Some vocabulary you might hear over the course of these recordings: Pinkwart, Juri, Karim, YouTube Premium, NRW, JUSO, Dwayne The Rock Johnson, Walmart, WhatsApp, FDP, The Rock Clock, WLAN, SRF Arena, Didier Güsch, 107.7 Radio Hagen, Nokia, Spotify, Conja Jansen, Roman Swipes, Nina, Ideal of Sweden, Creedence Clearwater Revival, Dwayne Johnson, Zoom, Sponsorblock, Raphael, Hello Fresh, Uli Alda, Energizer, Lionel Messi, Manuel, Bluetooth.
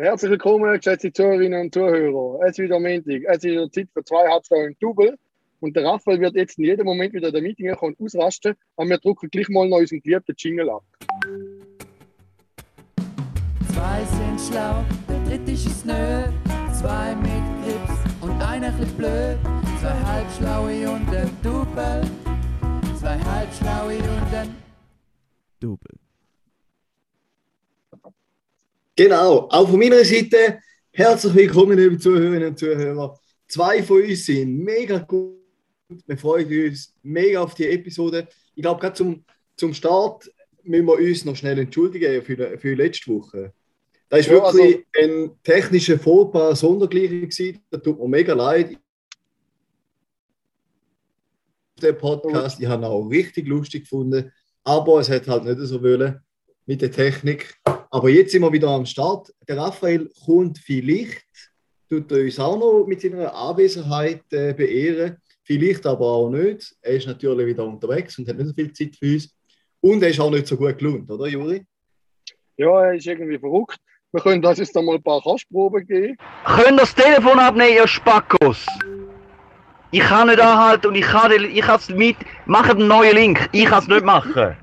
Herzlich willkommen, geschätzte Zuhörerinnen und Zuhörer. Es ist wieder Montag, es ist wieder Zeit für 2 Halbstunden Double. Und der Raphael wird jetzt in jedem Moment wieder in den Meeting kommen und ausrasten. Aber wir drücken gleich mal noch unseren geliebten Jingle ab. 2 sind schlau, der dritte ist es nö. 2 mit Grips und einer ein bisschen blöd. 2 halbschlaue und ein Double. 2 halbschlaue und ein Double. Genau, auch von meiner Seite herzlich willkommen, liebe Zuhörerinnen und Zuhörer. 2 von uns sind mega gut. Wir freuen uns mega auf die Episode. Ich glaube, gerade zum Start müssen wir uns noch schnell entschuldigen für letzte Woche. Das war wirklich ein technischer Fauxpas sondergleichen gewesen. Das tut mir mega leid. Den Podcast, ich habe ihn auch richtig lustig gefunden, aber es hat halt nicht so wollen mit der Technik. Aber jetzt sind wir wieder am Start. Der Raphael kommt vielleicht, tut er uns auch noch mit seiner Anwesenheit beehren, vielleicht aber auch nicht. Er ist natürlich wieder unterwegs und hat nicht so viel Zeit für uns. Und er ist auch nicht so gut gelaunt, oder Juri? Ja, er ist irgendwie verrückt. Wir können das jetzt einmal ein paar Kostproben geben. Könnt ihr das Telefon abnehmen, ihr Spackos? Ich kann nicht anhalten und ich kann es nicht. Macht einen neuen Link, ich kann es nicht machen.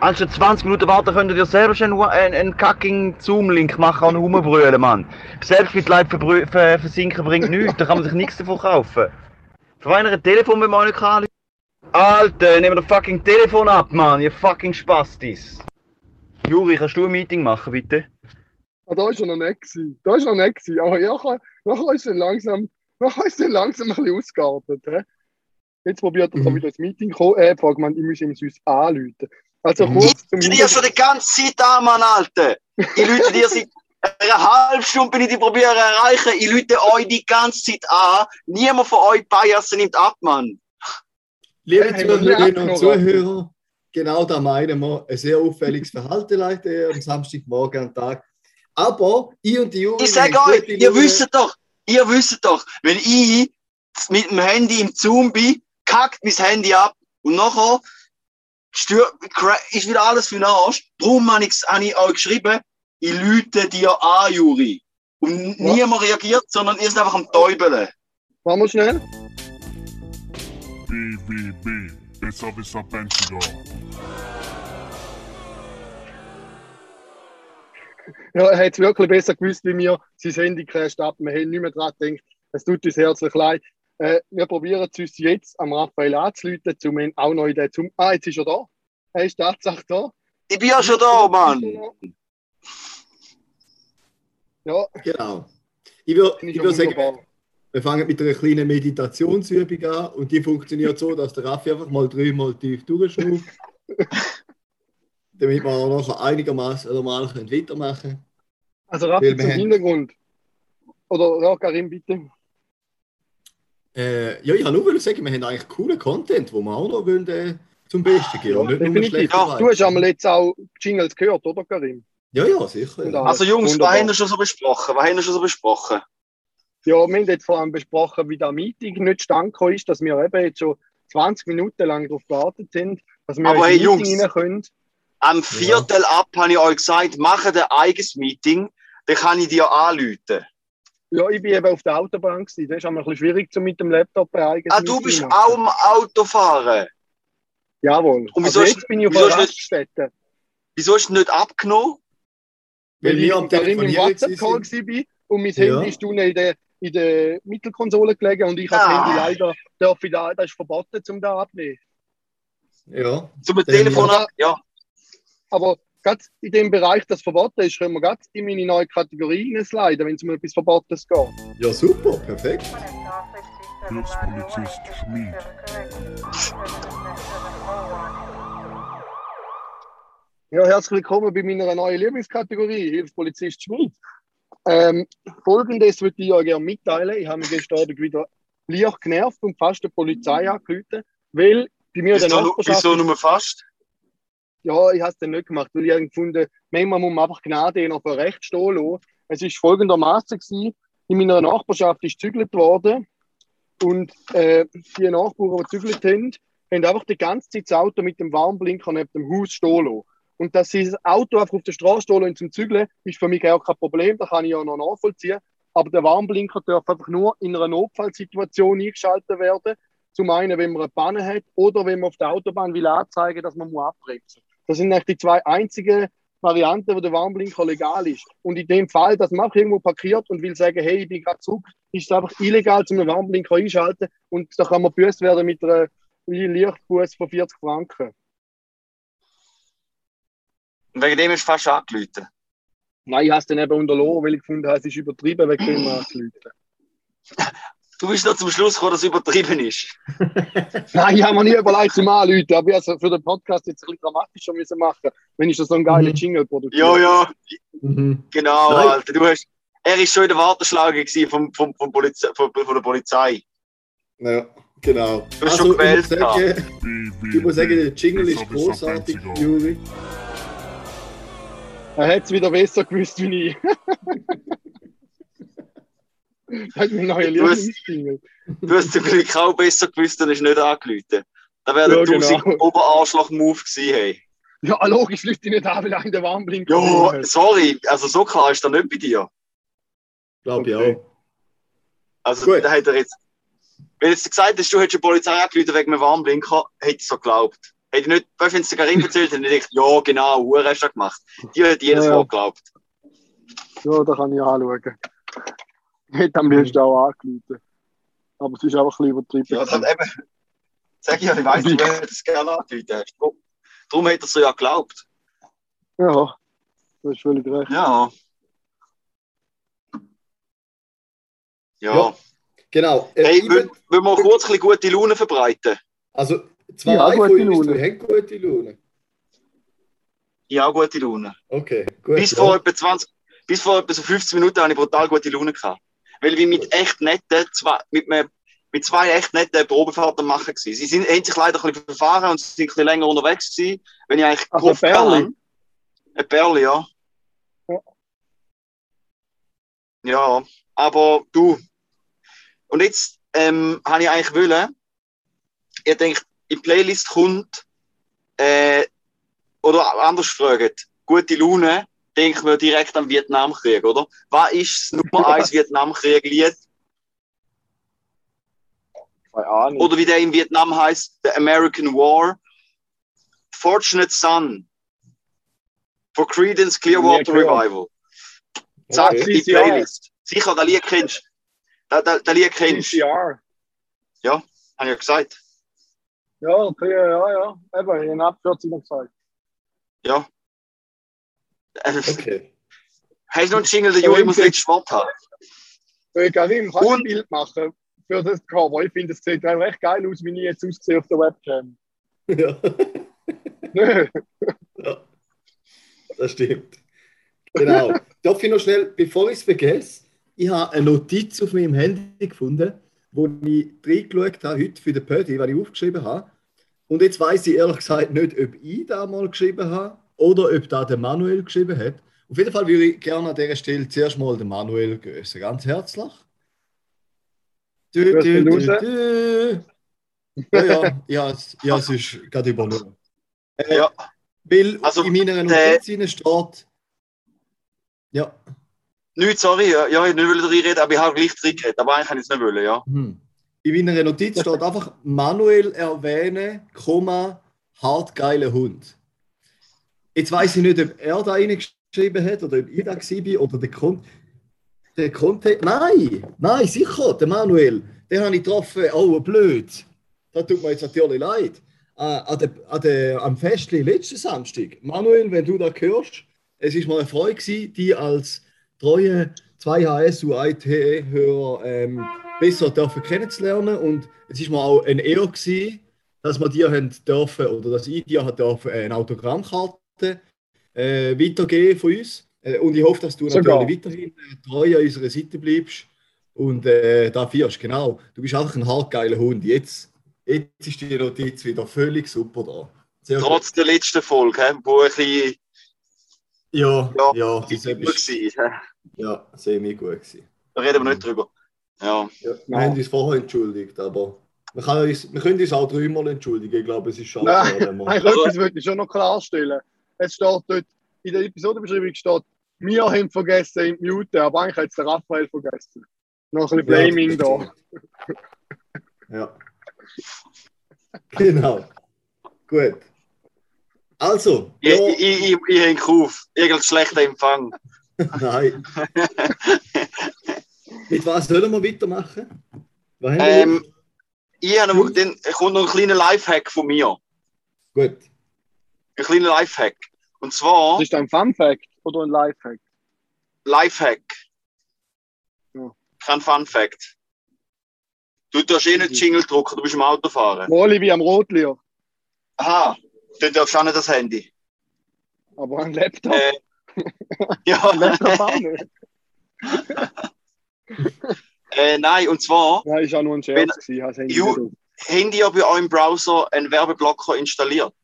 Anstatt 20 Minuten warten, könnt ihr selber schon einen kacking Zoom-Link machen und rumbrüllen, Mann. Selbst wenn das Leid versinken bringt nichts, da kann man sich nichts davon kaufen. Von einem Telefon, wenn man auch nicht kann. Alter, nehmen wir das fucking Telefon ab, Mann, ihr fucking Spastis. Juri, kannst du ein Meeting machen, bitte? Ah, da war schon noch nett. Aber nachher ist es langsam ein bisschen ausgeartet. He? Jetzt probiert er wieder ins Meeting zu kommen. Fragt man, ich müsse ihm sonst anrufen. Also kurz zum Hintergrund. Ich rufe dir schon die ganze Zeit an, Mann, Alter. Ich rufe dir seit einer halben Stunde, bin ich probiere zu erreichen. Ich rufe euch die ganze Zeit an. Niemand von euch Biasen nimmt ab, Mann. Liebe Zuhörerinnen und Zuhörer, genau da meinen wir, ein sehr auffälliges Verhalten leitet am Samstagmorgen am Tag. Aber ich und die Jugend... Ich sage euch, ihr wisst doch, wenn ich mit dem Handy im Zoom bin, kackt mein Handy ab und nachher ist wieder alles für den Arsch. Darum habe ich euch geschrieben, ich lüte dir an, Juri. Und niemand reagiert, sondern ihr seid einfach am Täubeln. Machen wir schnell. BBB, besser bis ab Benziger. Ja, er hat es wirklich besser gewusst wie mir. Sein Handy crasht ab, wir haben nicht mehr dran gedacht. Es tut uns herzlich leid. Wir probieren es uns jetzt am Raphael anzuleiten, um ihn auch noch in den Zoom... Ah, jetzt ist er da. Er ist tatsächlich da. Ich bin ja schon da, Mann. Ja. Genau. Ich würde sagen, wir fangen mit einer kleinen Meditationsübung an und die funktioniert so, dass der Raffi einfach mal 3-mal tief durchschnauft, damit wir auch noch einigermaßen normal weitermachen können. Also Raffi zum Hintergrund. Oder ja, Karim, bitte. Ja, ich wollte nur sagen, wir haben eigentlich coolen Content, den wir auch noch wollen, zum Besten geben. Ja, definitiv. Ja, du hast einmal jetzt auch Jingles gehört, oder Karim? Ja, ja, sicher. Ja. Also Jungs, was haben wir schon so besprochen? Ja, wir haben jetzt vor allem besprochen, wie das Meeting nicht stand ist, dass wir eben jetzt schon 20 Minuten lang darauf gewartet sind, dass wir aber in ein Meeting rein können. Am Viertel ab habe ich euch gesagt, macht ein eigenes Meeting, dann kann ich dir anrufen. Ja, ich bin eben auf der Autobahn gewesen. Das ist ein bisschen schwierig mit dem Laptop bei. Ah, du bist auch am Autofahren? Jawohl. Und wieso also bin ich auf der Raststätte. Wieso hast du nicht abgenommen? Weil ich am WhatsApp-Call war und mein Handy ist unten in der Mittelkonsole gelegen und ich habe das Handy leider, das ist verboten, um das abzunehmen. Ja. Zum Telefon ab, ja. Aber gerade in dem Bereich, das verboten ist, können wir gerade in meine neue Kategorie hineinsliden, wenn es um etwas Verbotenes geht. Ja, super, perfekt. Hilfspolizist Schmied. Ja, herzlich willkommen bei meiner neuen Lieblingskategorie, Hilfspolizist Schmied. Folgendes würde ich euch gerne mitteilen. Ich habe mich gestern wieder leicht genervt und fast der Polizei angerufen, weil bei mir in der Nachbarschaft... Wieso nur fast? Ja, ich habe es dann nicht gemacht, weil ich habe gefunden, manchmal muss man einfach Gnade noch vor Recht stehen lassen. Es war folgendermaßen gewesen, in meiner Nachbarschaft ist gezügelt worden und die Nachbarn, die gezügelt haben, haben einfach die ganze Zeit das Auto mit dem Warnblinker neben dem Haus stehen lassen. Und dass sie das Auto einfach auf der Straße stehen und zum Zügeln, ist für mich auch kein Problem, da kann ich ja noch nachvollziehen. Aber der Warnblinker darf einfach nur in einer Notfallsituation eingeschaltet werden. Zum einen, wenn man eine Panne hat oder wenn man auf der Autobahn will anzeigen, dass man abbremsen muss. Das sind eigentlich die zwei einzigen Varianten, wo der Warnblinker legal ist. Und in dem Fall, dass man auch irgendwo parkiert und will sagen, hey, ich bin gerade zurück, ist es einfach illegal, einen Warnblinker einschalten. Und da kann man gebüßt werden mit einem Lichtbuss von 40 Franken. Und wegen dem ist fast angeläutet? Nein, ich habe es dann eben unterlassen, weil ich gefunden habe, es ist übertrieben, wegen dem angeläutet. Du bist noch zum Schluss gekommen, dass es übertrieben ist. Nein, ich habe mir nie überlegt zum Anrufen. Aber ich also für den Podcast jetzt ein bisschen dramatischer müssen machen, wenn ich das so einen geilen Jingle produziere. Ja, ja. Mhm. Genau, nein. Alter. Er war schon in der Warteschlange von der Polizei. Ja, genau. Du hast also, schon gewählt. Ich muss sagen, der Jingle ist großartig, Juri. Er hätte es wieder besser gewusst wie ich. Das ist mein neuer Lieblings-Jingle. Du hast zum Glück auch besser gewusst und hast nicht angerufen. Da wäre der 1000 Oberanschlag-Move gewesen. Hey. Ja, logisch, Leute nicht an, weil einen der Warnblink. Ja, sorry, also so klar ist das nicht bei dir. Glaube ich auch. Also, gut. Da hat er jetzt. Wenn jetzt gesagt hast, du hättest die Polizei angerufen wegen einem Warnblinker, hätte ich so geglaubt. Hätte ich nicht, weißt du, wenn es der Karim erzählt hätte, hätte ich gedacht, ja, genau, Uhr hast du das gemacht. Die hätte jedes Mal geglaubt. Ja, da kann ich anschauen. Hätte am liebsten auch angerufen. Aber es ist einfach ein bisschen übertrieben. Ja, dann eben. Sag ich ja, ich weiss, du hättest gerne angerufen. Darum hätte er es ja geglaubt. Ja, du hast völlig recht. Ja. Genau. Hey, wollen wir kurz ein bisschen gute Laune verbreiten? Also, zwei iPhone-User, du hast gute Laune. Ja, gute Laune. Okay, gut. Bis vor etwa so 15 Minuten hatte ich brutal gute Laune gehabt. Weil wir mit zwei echt netten Probefahrten machen gsi. Sie haben sich leider ein bisschen verfahren und sind ein bisschen länger unterwegs gewesen. Wenn ich eigentlich gehofft habe. Ein Perli, ja. Ja, aber du. Und jetzt habe ich eigentlich ich denke, in die Playlist kommt, oder anders gefragt, gute Laune. Denken wir direkt am Vietnamkrieg, oder? Was ist das Nummer 1 Vietnamkrieg-Lied? Keine Ahnung. Oder wie der in Vietnam heißt, The American War. Fortunate Son. Von Creedence Clearwater Revival. Zack, okay. Die Playlist. Sicher, das Lied kennst du. Das Lied kennst du. Ja, habe ich ja gesagt. Ja. Eben, in Abkürzung noch gesagt. Ja. Okay. Hast du noch einen Jingle, der Juri muss letztes Wort haben? Karim, kannst du ein Bild machen für das Cover? Ich finde, es sieht recht geil aus, wie ich jetzt aussehe auf der Webcam. Ja. Nö. Ja. Das stimmt. Genau. Darf ich noch schnell, bevor ich es vergesse, ich habe eine Notiz auf meinem Handy gefunden, wo ich reingeschaut habe, heute für den Pödi, weil ich aufgeschrieben habe. Und jetzt weiss ich ehrlich gesagt nicht, ob ich da mal geschrieben habe, oder ob da der Manuel geschrieben hat. Auf jeden Fall würde ich gerne an dieser Stelle zuerst mal den Manuel grüßen. Ganz herzlich. Ja, es ist gerade übernommen. Weil also, in meiner Notiz steht... Ja. Nichts, sorry. Ja, ich wollte nicht reinreden, aber ich habe gleich reingeredet. Aber eigentlich kann ich es nicht wollen, ja. In meiner Notiz steht einfach Manuel erwähne, hartgeiler Hund. Jetzt weiss ich nicht, ob er da reingeschrieben hat oder ob ich da war oder der Conte. Nein, sicher, der Manuel. Den habe ich getroffen. Oh, blöd. Das tut mir jetzt natürlich leid. Am Fest letzten Samstag. Manuel, wenn du da hörst, es war mal eine Freude gewesen, dich als treue 2HSUIT-Hörer besser kennenzulernen. Und es war mal auch eine Ehre gewesen, dass wir dir dürfen oder dass ich dir eine Autogrammkarte weitergeben von uns. Und ich hoffe, dass du natürlich weiterhin treu an unserer Seite bleibst und da fährst. Genau. Du bist einfach ein hartgeiler Hund. Jetzt ist die Notiz wieder völlig super da. Sehr trotz gut. Der letzten Folge, wo ich ein Ja, sehr gut gewesen. Da reden wir nicht drüber. Ja. Wir haben uns vorher entschuldigt, aber wir können uns auch dreimal entschuldigen. Ich glaube, es ist schade. Nein, ich glaube, das würde ich schon noch klarstellen. Es steht dort, in der Episodenbeschreibung steht, wir haben vergessen im Muten, aber eigentlich hat es der Raphael vergessen. Noch ein bisschen Blaming da. Ja. Genau. Gut. Also. Ja. Ich hänge auf. Irgendein schlechter Empfang. Nein. Mit was sollen wir weitermachen? Was dann kommt noch ein kleiner Lifehack von mir. Gut. Ein kleiner Lifehack. Und zwar... Das ist ein Funfact oder ein Lifehack? Lifehack. Ja. Kein Funfact. Du darfst nicht Jingle drücken, du bist im Autofahren. Molly wie am Rotlicht. Aha, dann darfst du auch nicht das Handy. Aber ein Laptop? Ja. Ein Laptop auch nicht. Nein, und zwar... Nein, ist auch nur ein Scherz gewesen. Handy ja bei eurem Browser einen Werbeblocker installiert.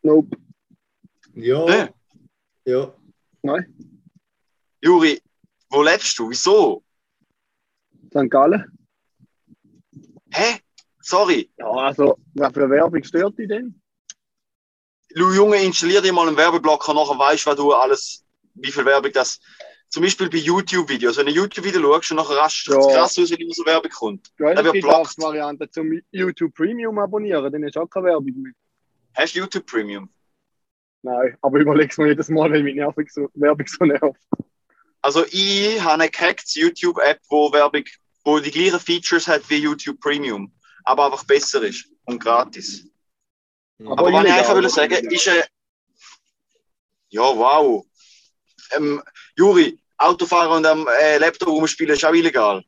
Nope. Ja. Nee. Ja. Nein. Juri, wo lebst du? Wieso? St. Gallen. Hä? Sorry. Ja, also, was für eine Werbung stört dich denn? Du Junge, installier dir mal einen Werbeblocker, nachher weißt du alles, wie viel Werbung das... Zum Beispiel bei YouTube-Videos. Wenn du ein YouTube-Video schaust und nachher rast es krass aus, wenn immer so Werbung kommt. Du hast die Variante zum YouTube Premium abonnieren, dann hast du auch keine Werbung mehr. Hast du YouTube Premium? Nein, aber überleg's mir jedes Mal, wenn mich Werbung so nervt. Also ich habe eine gehackte YouTube-App, wo die gleichen Features hat wie YouTube Premium, aber einfach besser ist und gratis. Aber was ich einfach will sagen, ist ja, wow. Juri, Autofahren und am Laptop rumspielen ist auch illegal.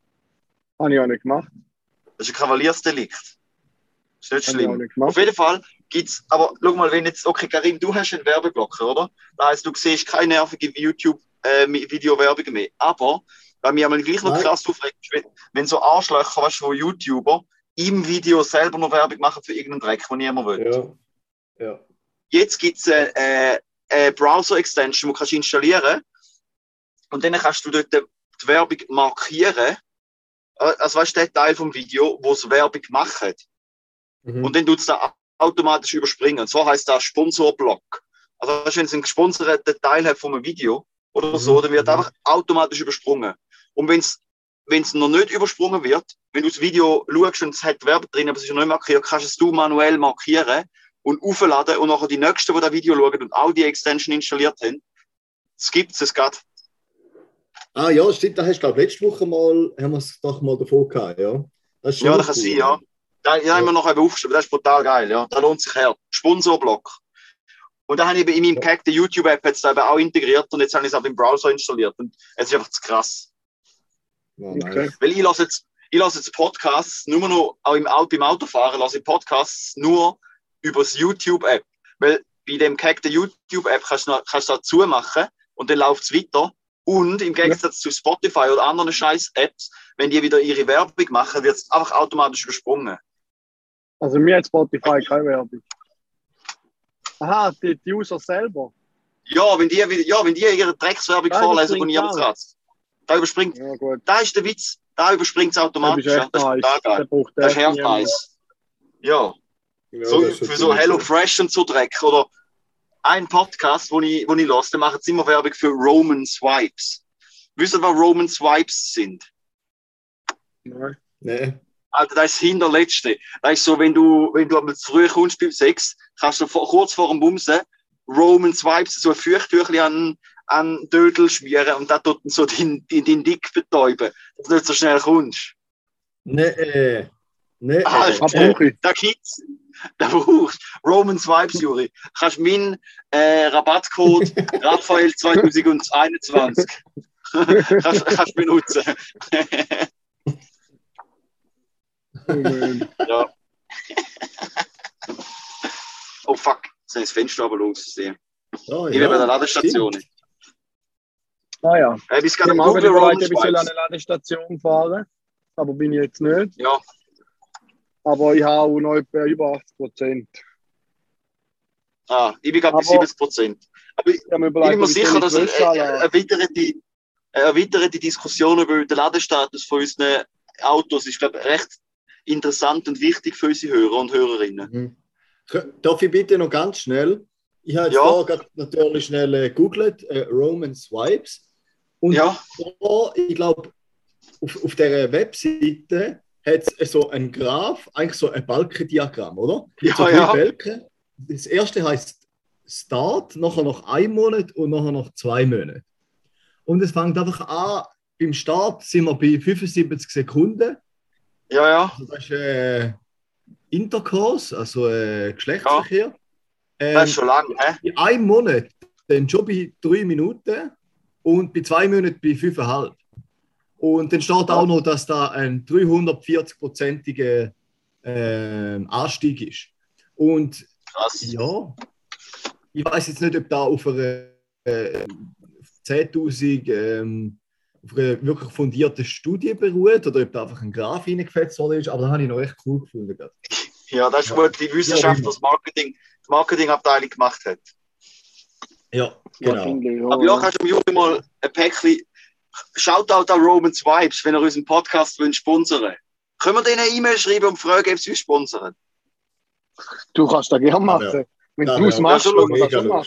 Habe ich auch nicht gemacht. Das ist ein Kavaliersdelikt. Ist nicht schlimm. Auf jeden Fall gibt's, aber schau mal, wenn jetzt, okay Karim, du hast einen Werbeblocker, oder? Das heisst, du siehst keine nervige YouTube-Video-Werbung mehr. Aber, weil mich einmal gleich noch krass aufregt, wenn so Arschlöcher, weißt du, von YouTuber im Video selber noch Werbung machen für irgendeinen Dreck, den niemand will. Ja. Ja. Jetzt gibt es eine Browser-Extension, die kannst du installieren und dann kannst du dort die Werbung markieren, also weißt du, der Teil vom Video, wo es Werbung macht. Mhm. Und dann tut es da automatisch überspringen. Und zwar heisst das Sponsorblock. Also weißt, wenn es einen gesponserten Teil hat von einem Video oder so, dann wird einfach automatisch übersprungen. Und wenn es noch nicht übersprungen wird, wenn du das Video schaust und es hat Werbung drin, aber es ist noch nicht markiert, kannst du es manuell markieren und aufladen und nachher die Nächsten, die das Video schauen und auch die Extension installiert haben, das gibt es gerade. Ah ja, stimmt, da hast du glaube letzte Woche mal, haben wir es doch mal davon gehabt, ja? Das ja, das kann sein, ja. Da haben wir noch eben aufgeschrieben, das ist brutal geil, ja. Da lohnt sich her. Sponsorblock. Und da habe ich eben in meinem Pack die YouTube-App jetzt eben auch integriert und jetzt habe ich es auch im Browser installiert und es ist einfach zu krass. Oh, okay. Weil ich lasse jetzt Podcasts, nur noch, auch beim Autofahren lasse ich Podcasts nur über das YouTube-App. Weil bei dem gehackten YouTube-App kannst du das zumachen und dann läuft es weiter. Und im Gegensatz zu Spotify oder anderen Scheiß-Apps, wenn die wieder ihre Werbung machen, wird es einfach automatisch übersprungen. Also mir hat Spotify keine Werbung. Aha, die User selber? Ja, wenn die ihre Dreckswerbung vorlesen und niemand kratzt. Da überspringt. Ja, gut. Da ist der Witz, da überspringt es automatisch. Das ist Herdeiß. Ja. Ja, so, für so Hello Fresh und so Dreck. Oder ein Podcast, wo ich lasse, der macht immer Werbung für Roman Swipes. Wisst ihr, was Roman Swipes sind? Nein. Nee. Alter, das ist das Hinterletzte. Das ist so, wenn du einmal zu früh kommst beim Sex, kannst du kurz vor dem Bumsen Roman Swipes, so ein Feuchttüchli an Dödel schmieren und dann tut so den Dick betäuben, dass du nicht so schnell kommst. Nee. Alter, da gibt's. Da brauchst du Roman Swipes, Juri. Kannst meinen Rabattcode Raphael 2021 kannst benutzen. Ja. Oh fuck, jetzt ist das Fenster aber los. Oh, ich bin bei der Ladestation. Stimmt. Ah ja. Ich bin gerade mal Roman Swipes. Ich soll an eine Ladestation fahren, aber bin ich jetzt nicht. Ja. Aber ich habe auch noch über 80%. Ah, ich bin gerade bei 70%. Aber ich bin mir sicher, dass erweiterte Diskussion über den Ladestatus von unseren Autos ist, glaube ich, recht interessant und wichtig für unsere Hörer und Hörerinnen. Darf ich bitte noch ganz schnell Ich habe da natürlich schnell gegoogelt, Roman Swipes. Und da, ich glaube, auf dieser Webseite hat es so einen Graph, eigentlich so ein Balkendiagramm, oder? Ja. Balken. Das erste heißt Start, nachher noch ein Monat und nachher noch 2 Monate. Und es fängt einfach an, beim Start sind wir bei 75 Sekunden. Ja. Also das ist Intercourse, also Geschlechtsverkehr. Ja. Das ist schon lange, hä? Bei 1 Monat, dann schon bei 3 Minuten und bei 2 Monaten bei 5,5. Und dann steht auch noch, dass da ein 340-prozentiger Anstieg ist. Und krass. Ja, ich weiß jetzt nicht, ob da auf einer 10.000 auf einer wirklich fundierten Studie beruht oder ob da einfach ein Graph reingefetzt worden ist, aber das habe ich noch echt cool gefunden. Gerade. Ja, das ist gut, die Wissenschaft, was die Marketingabteilung gemacht hat. Ja, genau. Ja, aber ja, kannst du mir mal ein Päckchen Shoutout an Roman Swipes, wenn ihr unseren Podcast sponsern wollt. Können wir denen eine E-Mail schreiben und fragen, ob sie uns sponsern? Du kannst das gerne machen. Ja. Wenn du es machst, wäre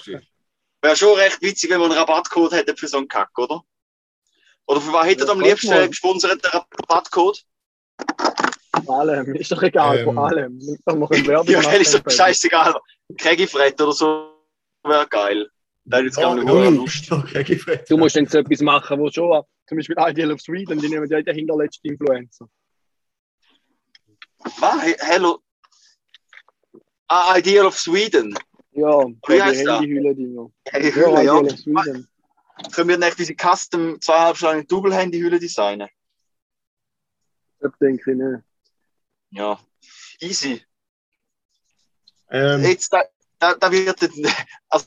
schon recht witzig, wenn wir einen Rabattcode hätten für so einen Kack, oder? Oder für was hättet ihr am liebsten einen gesponserten Rabattcode? Vor allem, ist doch egal, vor allem. Ja, ist doch scheißegal. Kegifret oder so wäre geil. Nein, jetzt gar nicht mehr Lust. Okay, du musst dann so etwas machen, wo schon, zum Beispiel Ideal of Sweden, die nehmen ja den hinterletzten Influencer. Was? Hello? Ah, Ideal of Sweden? Ja, wie heißt das? Handyhülle-Dinger. Handyhülle, ja. Ideal of Sweden. Können wir nicht diese Custom 2,5 Schlangen Double-Handyhülle designen? Das denke ich nicht. Ja, easy. Jetzt, da wird, also,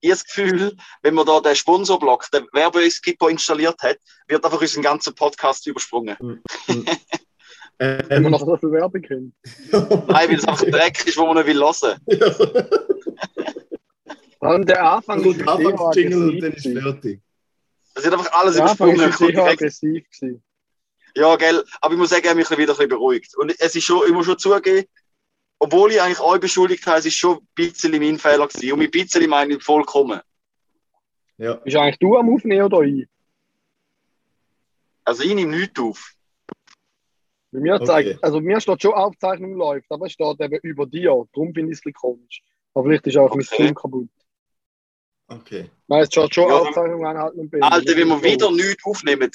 ich habe das Gefühl, wenn man da den Sponsorblock, den Werbeskipo installiert hat, wird einfach unseren ganzen Podcast übersprungen. Wenn man noch so viel Werbung kennt. Nein, weil es einfach ein Dreck ist, wo man nicht will hören. Ja. Und der Anfang und der Jingle und dann ist fertig. Das hat einfach alles übersprungen. Der Anfang war aggressiv. Ja, gell, aber ich muss sagen, ich habe mich wieder ein bisschen beruhigt. Und es ist schon, ich muss schon zugeben, obwohl ich eigentlich euch beschuldigt habe, es war schon ein bisschen mein Fehler gewesen. Und mit ein bisschen meine ich vollkommen. Ja. Bist eigentlich du am Aufnehmen oder ich? Also ich nehme nichts auf. Bei mir, zeigt, also mir steht schon Aufzeichnung läuft, aber es steht eben über dir. Darum bin ich ein bisschen komisch. Aber vielleicht ist auch mein Stream kaputt. Okay. Nein, es steht schon Aufzeichnung einhalten und beenden. Alter, wenn wir wieder nichts aufnehmen,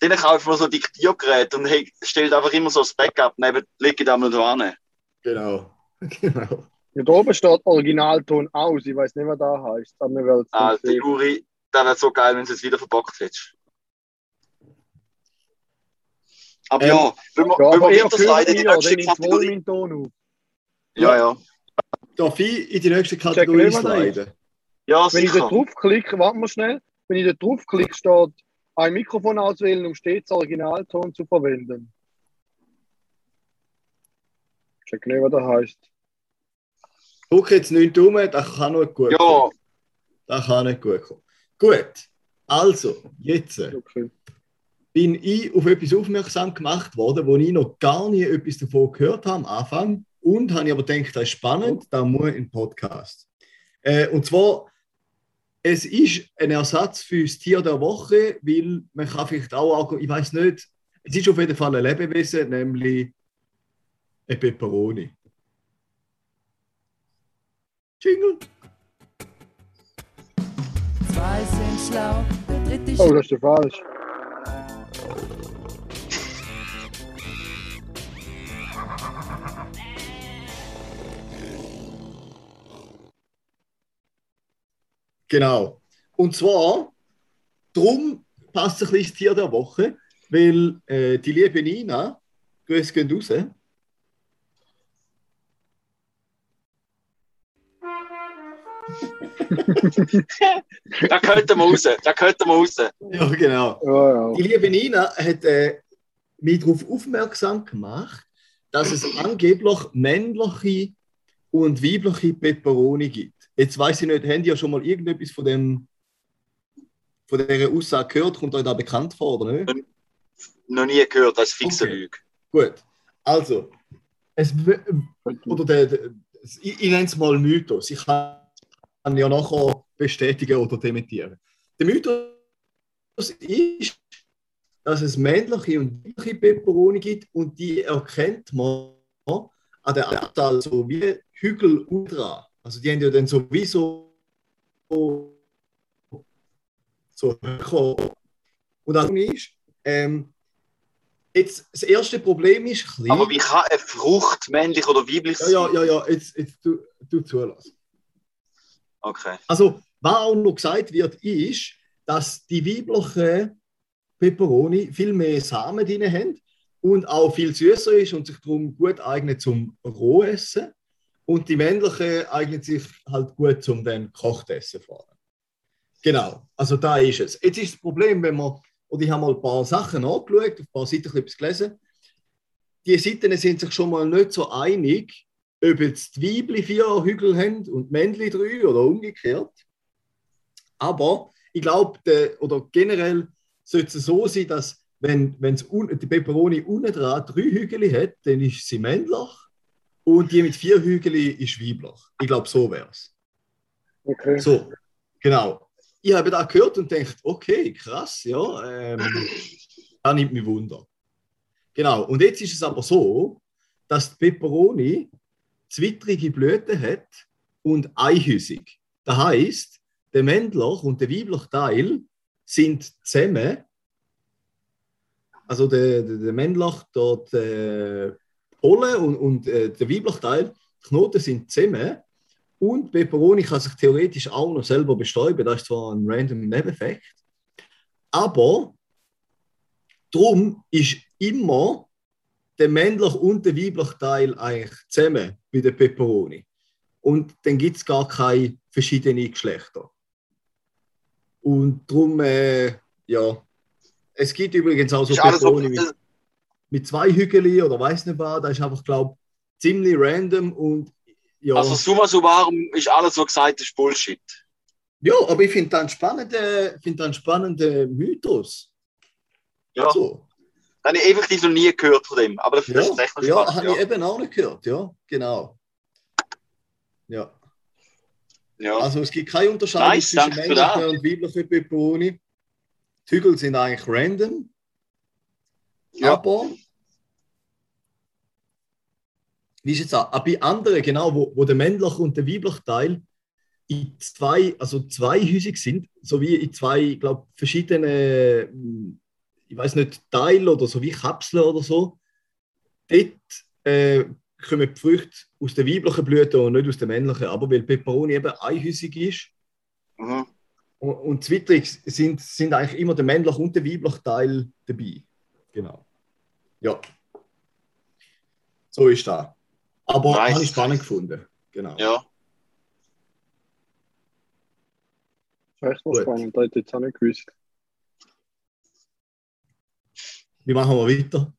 dann kaufen wir so Diktiergeräte und stellt einfach immer so das Backup neben, lege ich da mal da hin. Genau. Ja, da oben steht Originalton aus, ich weiß nicht, was da heißt. Alter, Juri, das wäre so geil, wenn du es wieder verbockt hättest. Aber ja, wenn wir wieder das leider die nächste Kategorie... Ja. Darf ich in die nächste Kategorie sliden? Ja, sicher. Wenn ich da draufklicke, warte mal schnell, wenn ich da draufklicke, steht... Ein Mikrofon auswählen, um stets Originalton zu verwenden. Check nicht, was das heisst. Guck jetzt nicht um, das kann nicht gut kommen. Das kann nicht gut kommen. Gut, also, jetzt bin ich auf etwas aufmerksam gemacht worden, wo ich noch gar nie etwas davon gehört habe am Anfang und habe ich aber gedacht, das ist spannend, da muss ein Podcast. Und zwar... Es ist ein Ersatz für das Tier der Woche, weil man kann vielleicht auch, ich weiß nicht, es ist auf jeden Fall ein Lebewesen, nämlich eine Peperoni. Jingle. Zwei sind schlau, der dritte ist... Oh, das ist ja falsch. Genau. Und zwar, darum passt ein bisschen das Tier der Woche, weil die liebe Nina, Grüße gehen raus. Da könnten wir raus. Ja, genau. Oh, ja. Die liebe Nina hat mich darauf aufmerksam gemacht, dass es angeblich männliche und weibliche Peperoni gibt. Jetzt weiß ich nicht, habt ihr ja schon mal irgendetwas von dieser Aussage gehört? Kommt euch da bekannt vor, oder nicht? Noch nie gehört, das ist fixe Lüge. Gut, also, es, oder ich nenne es mal Mythos. Ich kann ja nachher bestätigen oder dementieren. Der Mythos ist, dass es männliche und weibliche Peperoni gibt und die erkennt man an der Anzahl so wie Hügel Ultra. Also die haben ja dann sowieso so höher. Und dann ist, jetzt, das erste Problem ist klein. Aber wie kann eine Frucht männlich oder weiblich sein? Ja, jetzt du zulassen. Okay. Also, was auch noch gesagt wird, ist, dass die weiblichen Peperoni viel mehr Samen drin haben und auch viel süßer ist und sich darum gut eignet zum Rohessen. Und die männlichen eignet sich halt gut zum dann Kochtessen vor. Genau, also da ist es. Jetzt ist das Problem, wenn man, und ich habe mal ein paar Sachen angeschaut, ein paar Seiten etwas gelesen. Die Seiten sind sich schon mal nicht so einig, ob jetzt die Weibli 4 Hügel haben und die Männli 3 oder umgekehrt. Aber ich glaube, oder generell sollte es so sein, dass wenn die Peperoni unten dran 3 Hügel hat, dann ist sie männlich und die mit 4 Hügel ist weiblich. Ich glaube, so wäre es. Okay. So, genau. Ich habe da gehört und denkt, okay, krass, ja, das nimmt mich Wunder. Genau, und jetzt ist es aber so, dass die Peperoni zwittrige Blüten hat und einhäusig. Das heisst, der männliche und der weibliche Teil sind zusammen, also der männliche, dort Pollen und der weibliche Teil, die Knoten sind zusammen. Und Peperoni kann sich theoretisch auch noch selber bestäuben. Das ist zwar ein random Nebeneffekt. Aber darum ist immer der männliche und der weibliche Teil eigentlich zusammen bei der Peperoni. Und dann gibt es gar keine verschiedenen Geschlechter. Und darum, ja, es gibt übrigens auch so Peperoni mit 2 Hügeln oder weiss nicht was. Das ist einfach, glaube ich, ziemlich random und ja. Also summa summarum ist alles, was gesagt ist, Bullshit. Ja, aber ich finde das einen spannenden Mythos. Ja. Also. Das habe ich effektiv noch nie gehört von dem. Aber das ist echt spannend. Ja, habe ich eben auch nicht gehört. Ja, genau. Ja. Also es gibt keine Unterscheidung zwischen männlichen und weiblichen Peperoni. Die Hügel sind eigentlich random. Ja. Aber... Wie ist jetzt auch, bei anderen, genau, wo der männliche und der weibliche Teil in 2, also 2-häusig sind, sowie in 2, glaube ich, verschiedene, ich weiß nicht, Teile oder so wie Kapseln oder so, dort kommen die Früchte aus der weiblichen Blüte und nicht aus der männlichen, aber weil Peperoni eben einhäusig ist. Mhm. Und zwittrig sind eigentlich immer der männliche und der weibliche Teil dabei. Genau. Ja. So ist das. Aber nice. Habe ich spannend gefunden. Genau. Ja. Das ist echt noch spannend, das hätte ich jetzt auch nicht gewusst. Wie machen wir weiter?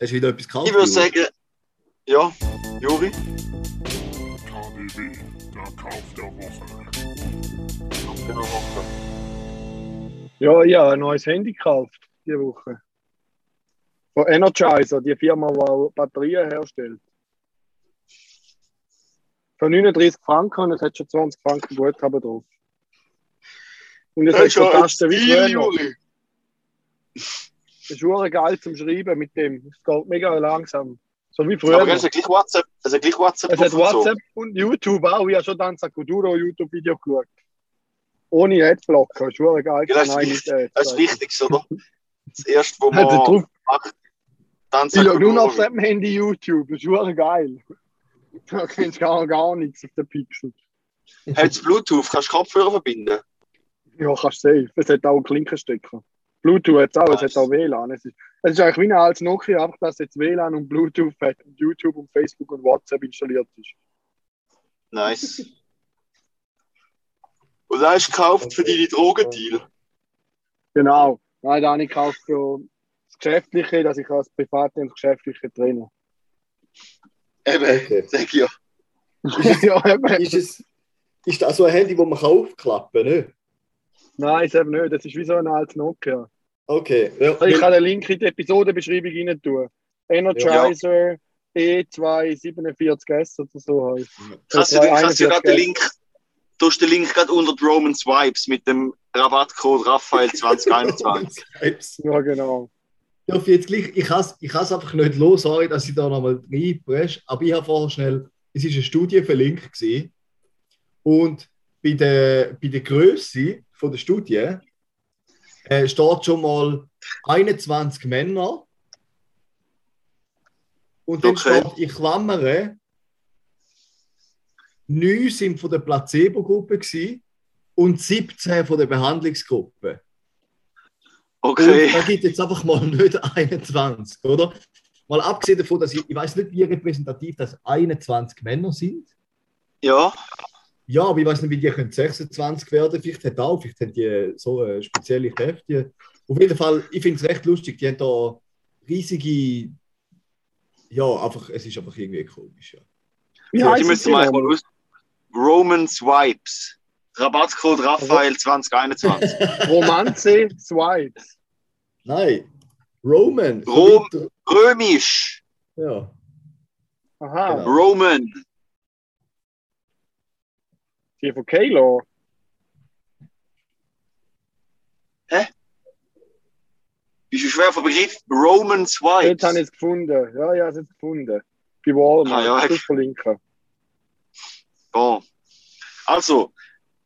Hast du wieder etwas gekauft? Ich würde sagen, ja, Juri. KDB, der Kauf der Woche. Ja, ich habe ein neues Handy gekauft diese Woche. Von Energizer, die Firma, die Batterien herstellt. Für 39 Franken und es hat schon 20 Franken Guthaben drauf. Und es hat schon Tasten wie früher. Das ist super geil zum Schreiben mit dem. Es geht mega langsam. So wie früher. Aber es hat gleich WhatsApp. Es hat WhatsApp und YouTube auch. Ich habe schon dann Sakuduro YouTube-Video geschaut. Ohne Adblocker. Das ist super geil. Das ist wichtig, oder? Das erste, wo man macht. Ich schaue nur auf dem Handy YouTube. Das ist super geil. Da kennst du gar nichts auf den Pixel. Hat es Bluetooth? Kannst du Kopfhörer verbinden? Ja, kannst du safe. Es hat auch einen Klinkenstecker. Bluetooth hat es auch, nice. Es hat auch WLAN. Es ist eigentlich wie ein altes Nokia, einfach dass jetzt WLAN und Bluetooth hat und YouTube und Facebook und WhatsApp installiert ist. Nice. Und das hast du gekauft für deine Drogendeal? Genau. Nein, da habe ich gekauft für das Geschäftliche, dass ich als Private und Geschäftliche trenne. Eben, sag ja. Ist das so ein Handy, das man aufklappen kann? Nicht? Nein, ist eben nicht. Das ist wie so ein altes Nokia. Okay. Ja, ich kann den Link in die Episodenbeschreibung rein tun. Energizer, E247S oder so heißt. Kannst du gerade den Link, du hast den Link gerade unter Roman Swipes mit dem Rabattcode Raphael 2021. Ja, genau. Ich kann es einfach nicht los, sorry, dass ich da nochmal reinpresche, aber ich habe vorher schnell, es war eine Studie verlinkt gewesen, und bei der Größe von der Studie steht schon mal 21 Männer und dann steht in Klammern 9 sind von der Placebo-Gruppe gewesen und 17 von der Behandlungsgruppe. Okay. Und da gibt jetzt einfach mal nicht 21, oder? Mal abgesehen davon, dass ich weiß nicht, wie repräsentativ das 21 Männer sind. Ja. Ja, aber ich weiß nicht, wie die können 26 werden. Vielleicht haben die so eine spezielle Kräfte. Auf jeden Fall, ich finde es recht lustig. Die haben da riesige... Ja, einfach, es ist einfach irgendwie komisch. Ja. Ja, die müssen mal wissen. Roman Swipes. Rabattcode Raphael 2021. Romanze Swipes. Nein. Roman. Römisch. Ja. Aha. Genau. Roman. Die von Kalo. Hä? Bist du schwer vom Begriff? Roman Swipes. Jetzt habe ich es gefunden. Ja, ich habe es jetzt gefunden. Bei Walmart. Ah, ja. Das verlinken. Oh. Also.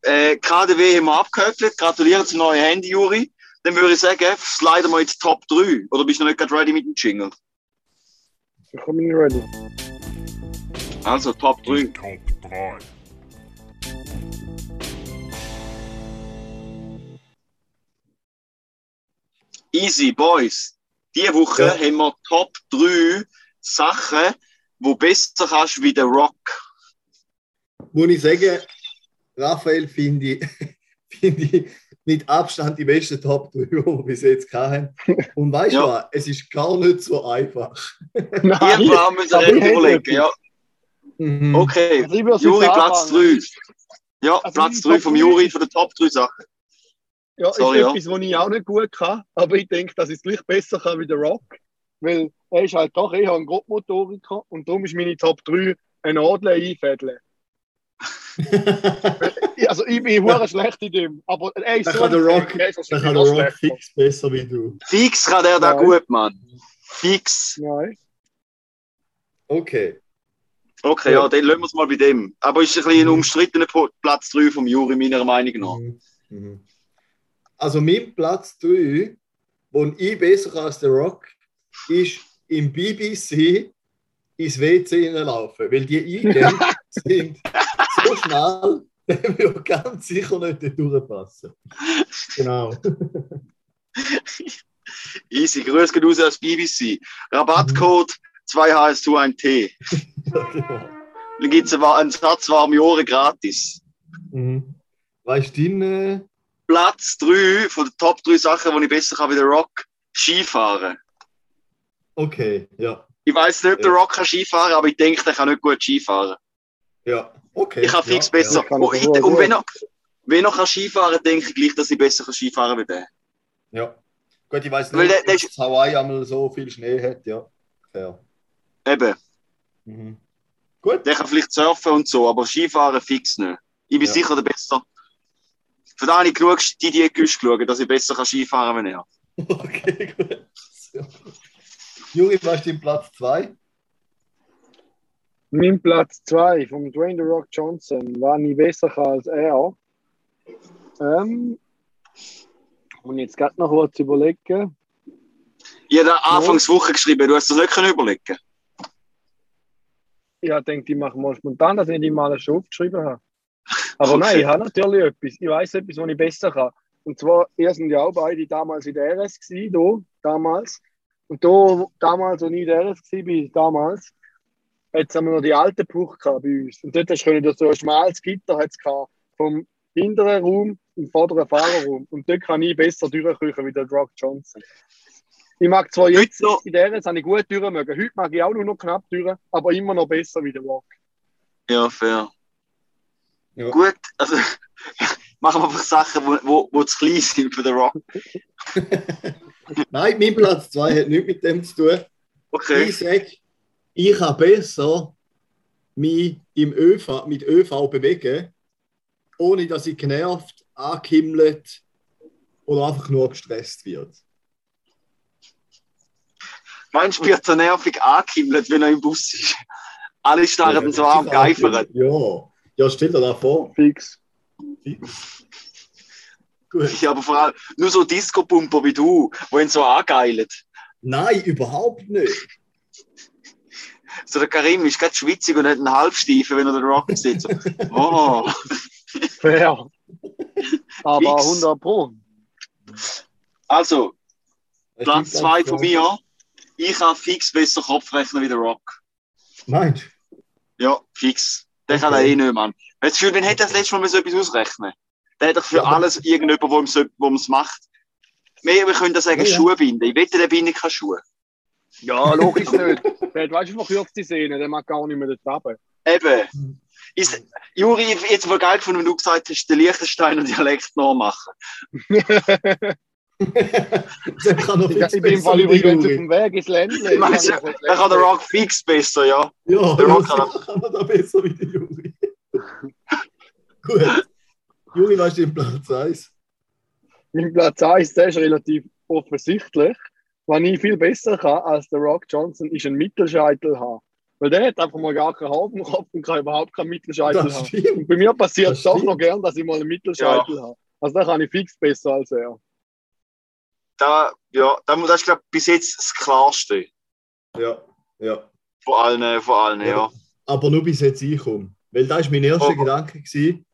KDW haben wir abgehöckelt. Gratuliere zum neuen Handy, Juri. Dann würde ich sagen, sliden wir jetzt Top 3. Oder bist du noch nicht gerade ready mit dem Jingle? Ich komme nicht ready. Also, Top 3. Top 3. Easy, Boys. Diese Woche haben wir Top 3 Sachen, die besser kannst wie der Rock. Muss ich sagen... Raphael finde ich mit Abstand die besten Top 3, die wir bis jetzt hatten. Und weißt du was? Es ist gar nicht so einfach. Nein, wir müssen es überlegen, ja. Mhm. Okay, Juri, Platz 3. Ja, also Platz 3 vom Juri von den Top 3 Sachen. Ja, sorry, ist etwas, was ich auch nicht gut kann, aber ich denke, dass ich es gleich besser kann wie der Rock, weil er ist halt doch eher ein Grobmotoriker und darum ist meine Top 3 ein Adler einfädeln. Also ich bin hure schlecht in dem, aber er ist so der Rock fix besser wie du. Fix kann der da gut, Mann. Fix. Nein. Okay, ja, dann lassen wir es mal bei dem. Aber ist ein bisschen ein umstrittener Platz 3 vom Juri, meiner Meinung nach. Mhm. Also mein Platz 3, wo ich besser kann als der Rock, ist im BBC ins WC reinlaufen, weil die Eingänge sind... so schnell, der würde ganz sicher nicht durchpassen. Genau. Easy, Grüße gehen raus aus BBC. Rabattcode 2HS21T. Dann gibt es einen Satz warme Ohren gratis. Mhm. Weißt du, Platz 3 von den Top 3 Sachen, die ich besser kann wie der Rock, Skifahren. Okay, ja. Ich weiß nicht, ob der Rock kann Skifahren kann, aber ich denke, der kann nicht gut Skifahren. Ja. Okay, ich kann fix besser. Und wenn er kann Skifahren kann, denke ich gleich, dass ich besser kann Skifahren kann wie der. Ja. Gut, ich weiss nicht, dass Hawaii einmal so viel Schnee hat, ja. Fair. Eben. Mhm. Gut. Der kann vielleicht surfen und so, aber Skifahren fix nicht. Ich bin sicher der Bessere. Von da habe ich genug Didier Güsch geschaut, dass ich besser kann Skifahren kann wie er. Okay, gut. Ja. Juri, warst du im Platz 2? Mein Platz 2 von Dwayne The Rock Johnson war nie besser als er. Und jetzt gerade noch kurz überlegen. Ich habe Anfangswoche geschrieben, du hast das nicht überlegen. Ja, ich denke, ich mache mal spontan, dass ich nicht mal schon aufgeschrieben habe. Aber nein, ich habe natürlich etwas. Ich weiß etwas, was ich besser kann. Und zwar, ihr sind ja auch beide damals in der RS gewesen, damals. Und damals, als ich in der RS war, damals. Jetzt haben wir noch die alten Brüche bei uns. Und dort hast du so ein schmales Gitter gehabt, vom hinteren Raum und vorderen Fahrerraum. Und dort kann ich besser durchkriechen wie der Rock Johnson. Ich mag zwar jetzt in der RS gut durchmögen. Heute mag ich auch nur noch knapp durch, aber immer noch besser wie der Rock. Ja, fair. Ja. Gut, also machen wir einfach Sachen, die zu klein sind für den Rock. Nein, mein Platz 2 hat nichts mit dem zu tun. Okay. Ich sage, ich kann besser mich im ÖV, mit ÖV bewegen, ohne dass ich genervt, angehimmelt oder einfach nur gestresst wird. Meinst du, wird so nervig angehimmelt, wenn er im Bus ist? Alle starren so am Geifern. Ja, ja, stell dir das vor. Fix. Fix. Gut. Ja, aber vor allem nur so Disco-Pumper wie du, die ihn so angeilen. Nein, überhaupt nicht. So der Karim ist gerade schwitzig und hat einen Halbstiefen, wenn er den Rock sieht. So. Oh. Fair. Aber 100 Pro. Also, Platz 2 von mir. Ich kann fix besser Kopf rechnen wie der Rock. Nein. Ja, fix. Der kann er eh nicht, Mann. Jetzt fühlt, wenn hätte das letzte Mal so etwas ausrechnen. Der hat doch für alles irgendjemand, der es macht. Wir können da sagen, ja. Schuhe binden. Ich wette, der bindet keine Schuhe. Ja, logisch nicht. Der hat, weißt du, verkürzte Sehnen, der mag gar nicht mehr dort runter. Eben. Ist, Juri, jetzt war geil gefunden, wenn du gesagt hast, den Liechtensteiner Dialekt nachmachen. Ich bin im Fall übrigens auf dem Weg ins Ländle. Meinst du, da kann der Rock fix besser, ja? Ja, der Rock kann er da besser wie der Juri. Gut. Juri, was ist in Platz 1? In Platz 1, der ist relativ offensichtlich. Was ich viel besser kann als der Rock Johnson, ist ein Mittelscheitel haben. Weil der hat einfach mal gar keinen halben Kopf und kann überhaupt keinen Mittelscheitel das haben. Stimmt. Und bei mir passiert es doch noch gern, dass ich mal einen Mittelscheitel habe. Also da kann ich fix besser als er. Das ist, glaube ich, bis jetzt das Klarste. Ja. Vor allem, ja. Aber nur bis jetzt einkommen. Weil das war mein erster Gedanke. Gewesen.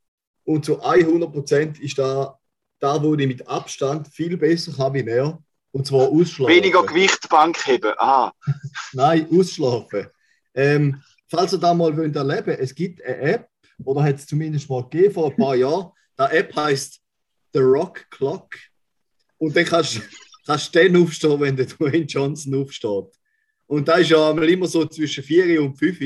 Und zu 100% ist da, wo ich mit Abstand viel besser kann wie er. Und zwar ausschlafen. Weniger Gewicht Bank heben. Aha. Nein, ausschlafen. Falls ihr das mal erleben wollt, es gibt eine App, oder hat es zumindest mal gegeben vor ein paar Jahren. Die App heisst The Rock Clock. Und dann kannst du dann aufstehen, wenn der Dwayne Johnson aufsteht. Und da ist ja immer so zwischen 4 und 5.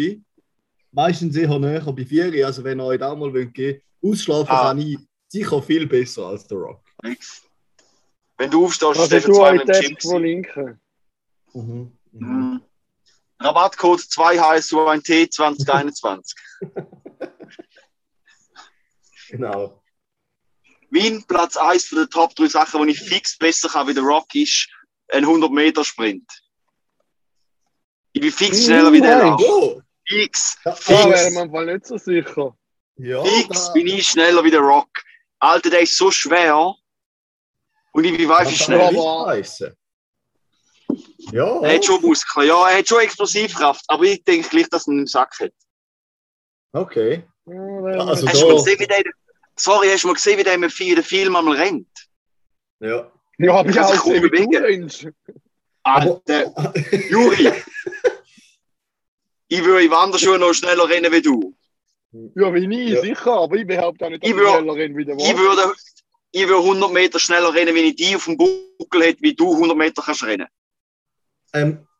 Meistens eher näher bei 4. Also wenn ihr euch da mal geben wollt, ausschlafen kann ich sicher viel besser als der Rock. Wenn du aufstehst, also ist du im Gym von Linken. Mhm. Rabattcode 2HSU1T 2021. Genau. Mein Platz 1 von den Top 3 Sachen, die ich fix besser kann wie der Rock, ist ein 100-Meter-Sprint. Ich bin fix schneller wie der Rock. Fix. Da wäre man mal nicht so sicher. Ja, fix bin ich schneller wie der Rock. Alter, der ist so schwer. Und ich bin weifig schnell. Ja. Er hat schon Muskeln. Ja, er hat schon Explosivkraft. Aber ich denke gleich, dass er einen Sack hat. Okay. Ja, also hast du mal gesehen, wie der in den Film einmal rennt? Ja. Ja, aber ich kann sich kaum bewegen. Alter, Juri, ich würde in Wanderschuhen noch schneller rennen wie du. Ja, wie nie, sicher, aber ich behaupte auch nicht, dass ich schneller rennen wie der Mann. Ich würde 100 Meter schneller rennen, wenn ich die auf dem Buckel hätte, wie du 100 Meter kannst rennen.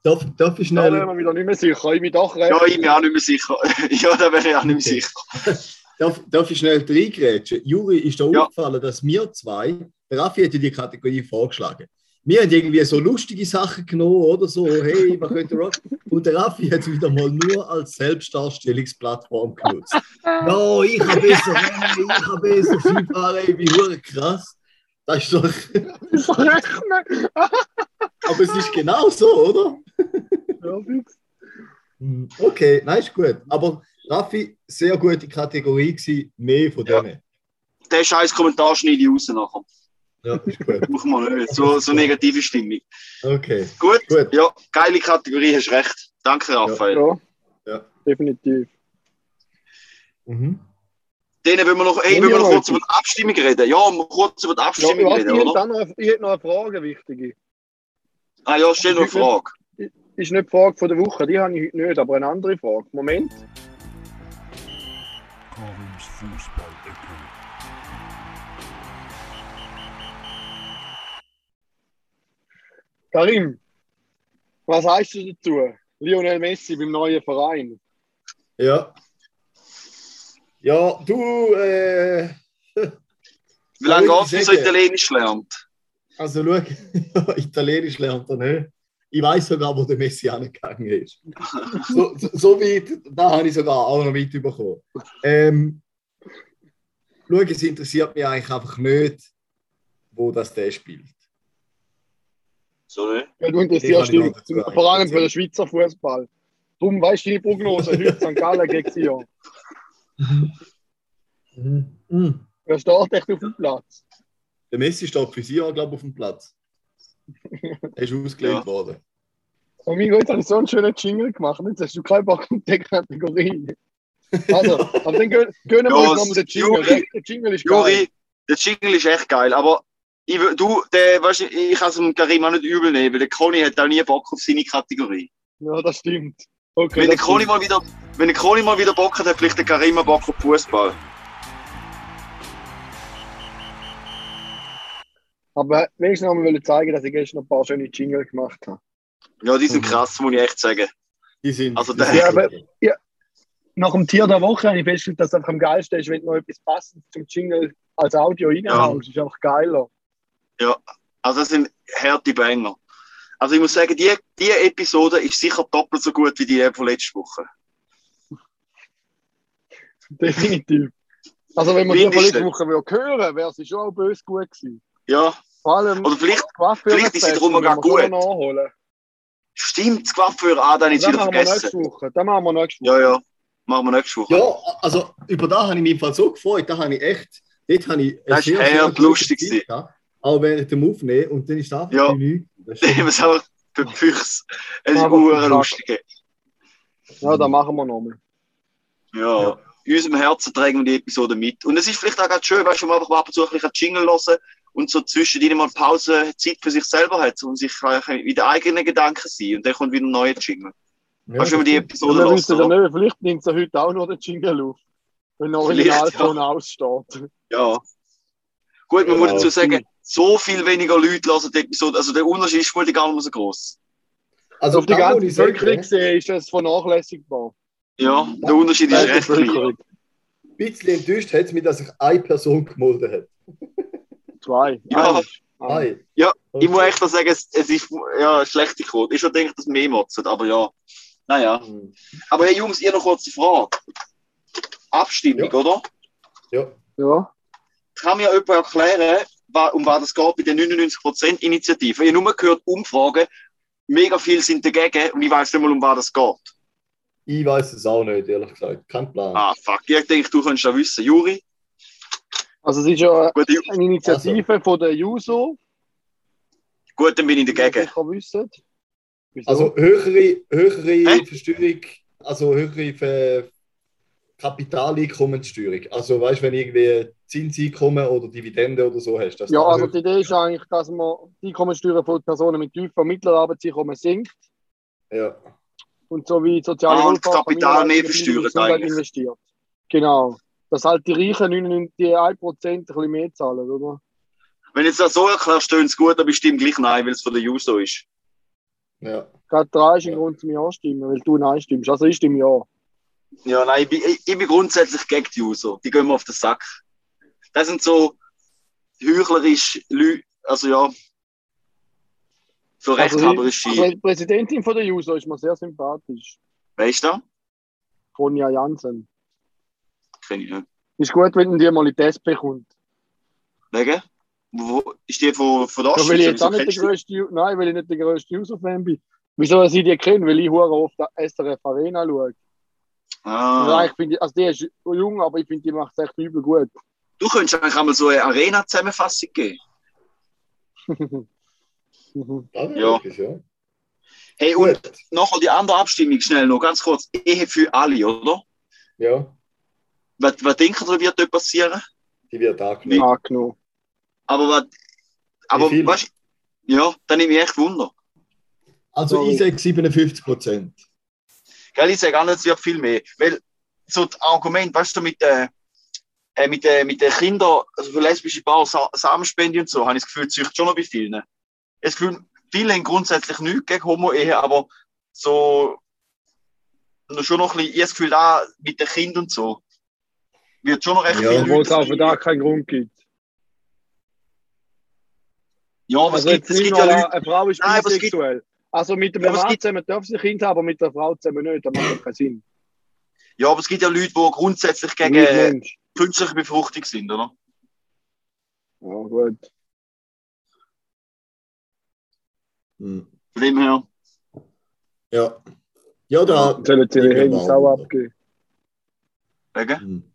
Darf ich schnell... Da wäre ich wieder nicht mehr sicher, ich bin doch rennen. Ja, ich bin auch nicht mehr sicher. Ja, da wäre ich auch nicht mehr sicher. Darf ich schnell reingrätschen? Juri, ist da aufgefallen, dass wir zwei, Raffi hat ja die Kategorie vorgeschlagen. Wir haben irgendwie so lustige Sachen genommen oder so, hey, man könnte Rock. Und der Raffi hat es wieder mal nur als Selbstdarstellungsplattform genutzt. No, ich habe besser rennen, ich habe besser Skifahren, ich bin hure krass. Das ist doch... Verrechnen! Aber es ist genau so, oder? Ja, fix. Okay, nein, ist gut. Aber... Raffi, sehr gute Kategorie gewesen, mehr von denen. Ja. Der scheiß Kommentar schneide ich raus nachher. Ja, ist gut. Mach mal nicht, so negative Stimmung. Okay. Gut. Ja, geile Kategorie, hast recht. Danke, Raphael. Ja. Definitiv. Mhm. Denen wollen wir noch, kurz über die Abstimmung reden. Ja, kurz über die Abstimmung reden, oder? Ich hätte noch eine Frage, wichtige. Ah ja, stell noch eine Frage. Ist nicht die Frage von der Woche, die habe ich heute nicht, aber eine andere Frage. Moment. Karims Fußball-Ecke. Karim, was heißt du dazu? Lionel Messi beim neuen Verein. Ja. Ja, du. Wie lange hast du so Italienisch gelernt? Also, schau, Italienisch lernt er nicht. Ich weiß sogar, wo der Messi angegangen ist. So weit, da habe ich sogar auch noch mitbekommen. Schau, es interessiert mich eigentlich einfach nicht, wo das der spielt. So, ne? Ja, du interessierst dich vor allem für den Schweizer Fußball. Darum weißt du die Prognose heute St. Gallen gegen Sion. Wer steht echt auf dem Platz? Der Messi steht für Sion, glaube ich, auf dem Platz. Er ist ausgelegt worden. Oh mein Gott, jetzt habe ich so einen schönen Jingle gemacht. Jetzt hast du keinen Bock auf die Kategorie. Also, aber dann gönnen wir uns nochmal den Jingle. Juri, der Jingle ist geil. Juri, der Jingle ist echt geil, aber ich kann es dem Karim auch nicht übel nehmen, weil der Conny hat auch nie Bock auf seine Kategorie. Ja, das stimmt. Okay, wenn der Conny mal wieder Bock hat, hat vielleicht der Karim mal Bock auf Fußball. Aber wenigstens noch mal zeigen, dass ich gestern noch ein paar schöne Jingle gemacht habe. Ja, die sind krass, muss ich echt sagen. Die sind. Also nach dem Tier der Woche habe ich festgestellt, dass es einfach am geilsten ist, wenn du noch etwas passendes zum Jingle als Audio reinhaust. Das ist einfach geiler. Ja, also das sind harte Banger. Also ich muss sagen, die Episode ist sicher doppelt so gut wie die von letzter Woche. Definitiv. Also wenn man die von letzter Woche hören, wäre sie schon auch böse gut gewesen. Ja. Vor allem, oder vielleicht ist sie drum gar gut. Stimmt, das Quaffhörer an, dann ist wieder vergessen. Das machen wir nächste Woche. Ja. Machen wir nächste Woche. Ja, also über das habe ich mich im Fall so gefreut. Da habe ich echt. Dort habe ich das sehr, ist echt lustig. Auch während dem Aufnehmen. Und dann ist das einfach nichts. Das ist einfach für die Füchse. Es ist lustig. Ja, da machen wir nochmal. Ja. In unserem Herzen tragen wir die Episode mit. Und es ist vielleicht auch ganz schön, weißt du, wenn man einfach ab und zu ein bisschen Jingle hören und so zwischendrin mal Pause Zeit für sich selber hat und sich wieder eigene Gedanken sein. Und dann kommt wieder ein neuer Jingle. Ja, kannst du über die Episode hören? Vielleicht nimmt er heute auch noch den Jingle auf, wenn der Originalton aussteht. Ja. Gut, man muss dazu sagen, so viel weniger Leute hören die Episode. Also der Unterschied ist wohl gar nicht so groß. Also auf die ganze Bevölkerung gesehen ist das vernachlässigbar. Ja, der Unterschied ist recht klein. Ein bisschen enttäuscht hat es mich, dass sich eine Person gemeldet hat. Zwei. Ja. Nein. Ja, ich muss echt sagen, es ist eine schlechte Quote. Ich schon denke, dass mehr motzen, aber ja. Naja. Aber hey Jungs, ihr noch kurz die Frage. Abstimmung, oder? Ja. Kann mir jemand erklären, um was es geht bei den 99%-Initiativen? Ich habe nur gehört, Umfragen, mega viele sind dagegen und ich weiß nicht mal, um was es geht. Ich weiß es auch nicht, ehrlich gesagt. Kein Plan. Ah, fuck. Ich denke, du könntest das wissen. Juri? Also es ist ja eine Initiative von der JUSO. Gut, dann bin ich dagegen. Also höhere Versteuerung, also höhere Kapitaleinkommenssteuerung. Also weißt du, wenn irgendwie Zinseinkommen oder Dividende oder so hast. Ja, also die Idee ist eigentlich, dass man die Einkommenssteuer von Personen mit tiefem und mittlerem Arbeitseinkommen sinkt. Ja. Und so wie soziale Wohlfahrt, Kapital mehr versteuert eigentlich. Investiert. Genau. Dass halt die Reichen 1% ein bisschen mehr zahlen, oder? Wenn jetzt das so erklärst, tönt es gut, aber ich stimme gleich nein, weil es von der JUSO ist. Ja. Gerade drei ist ein Grund zum Ja stimmen, weil du nein stimmst. Also ich stimme ja. Ja, nein, ich bin grundsätzlich gegen die JUSO. Die gehen mir auf den Sack. Das sind so heuchlerisch Leute, also ja, so rechthaberische. Also die Präsidentin von der JUSO ist mir sehr sympathisch. Wer ist da? Conja Jansen. Kenne ich nicht. Ist gut, wenn dir mal in die SP kommt. Wegen? Wo ist die von da? Ja, weil ich jetzt auch nicht der grösste, nein, weil ich nicht der grösste User-Fan bin. Wieso, dass ich die kenne? Weil ich oft SRF Arena schaue. Ah. Ich find, also die ist jung, aber ich finde, die macht es echt übel gut. Du könntest eigentlich einmal so eine Arena-Zusammenfassung geben. Ja. Hey, und nachher die andere Abstimmung schnell noch, ganz kurz. Ehe für alle, oder? Ja. Was denken Sie, wird dort passieren? Die wird angenommen. Aber weißt du, ja, dann nehme ich echt Wunder. Also ich sage 57%. Gell, ich sage auch nicht, es wird viel mehr. Weil so das Argument, weißt du, mit den Kindern, also für lesbische Paare, Samenspende und so, habe ich das Gefühl, es züchtet schon noch bei vielen. Das Gefühl, viele haben grundsätzlich nichts gegen Homo-Ehe, aber so schon noch ein bisschen, ich habe das Gefühl auch mit den Kindern und so. Wird schon noch recht viel. Obwohl es auch für da keinen Grund gibt. Ja, aber also es gibt ja Leute. Eine Frau ist bisexuell. Also mit einem Mann zusammen dürfen sie Kinder haben, aber mit einer Frau zusammen nicht. Das macht keinen Sinn. Ja, aber es gibt ja Leute, die grundsätzlich gegen künstliche Befruchtung sind, oder? Ja, gut. Von dem her. Ja. Ja, da. Sollen sie ihre Handys auch abgeben? Wegen?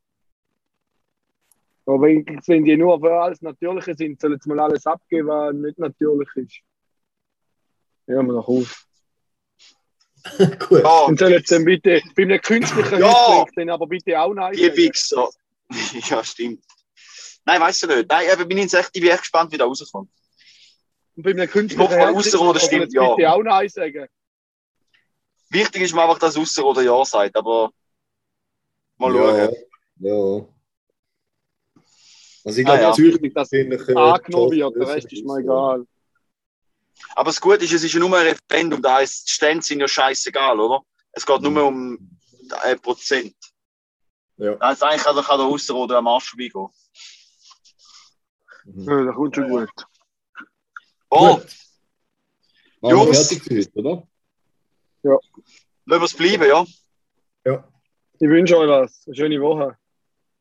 Aber wenn die nur für alles Natürliche sind, sollen sie mal alles abgeben, was nicht natürlich ist. Ja, mal nach auf. Gut. Ja, und sollen sie dann bitte bei einem künstlichen Hütchen, aber bitte auch nein. Die Wichser. Ja, stimmt. Nein, weißt du nicht. Nein, bin ich bin echt gespannt, wie da rauskommt. Und bei einem künstlichen Hütchen, das stimmt, ja. Bitte auch nein sagen. Wichtig ist mir einfach, dass Ausser oder Ja sagt, aber mal schauen. Ja. Also ich glaube, es ist wichtig, dass es angenommen wird, der Rest ist mir egal. Aber das Gute ist, es ist ja nur ein Referendum, das heisst, die Stände sind ja scheißegal, oder? Es geht nur um 1%. Ja. Das heisst, eigentlich kann der Ausser oder am Arsch vorbeigehen. Ja, das kommt schon gut. Oh! Jungs! Fertig heute, oder? Ja. Lassen wir es bleiben, ja? Ja. Ich wünsche euch was. Eine schöne Woche.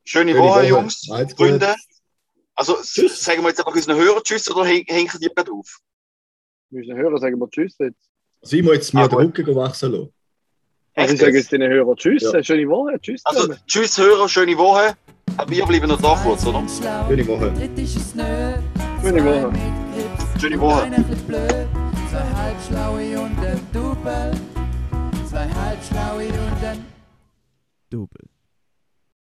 Schöne Woche, Jungs. Freunde. Also, sagen wir jetzt einfach unseren Hörern Tschüss oder hängen die gerade auf? Unseren Hörern sagen wir Tschüss jetzt. Also, ich muss jetzt mir den Rücken wachsen lassen. Also, ich sage jetzt den Hörern Tschüss. Ja. Schöne Woche. Tschüss. Also, Tschüss, Hörer. Schöne Woche. Aber wir bleiben noch da kurz, oder? Schöne Woche. Schöne Woche. Schöne Woche. Zwei Halbschlaue und ein Double. Zwei Halbschlaue und ein Double.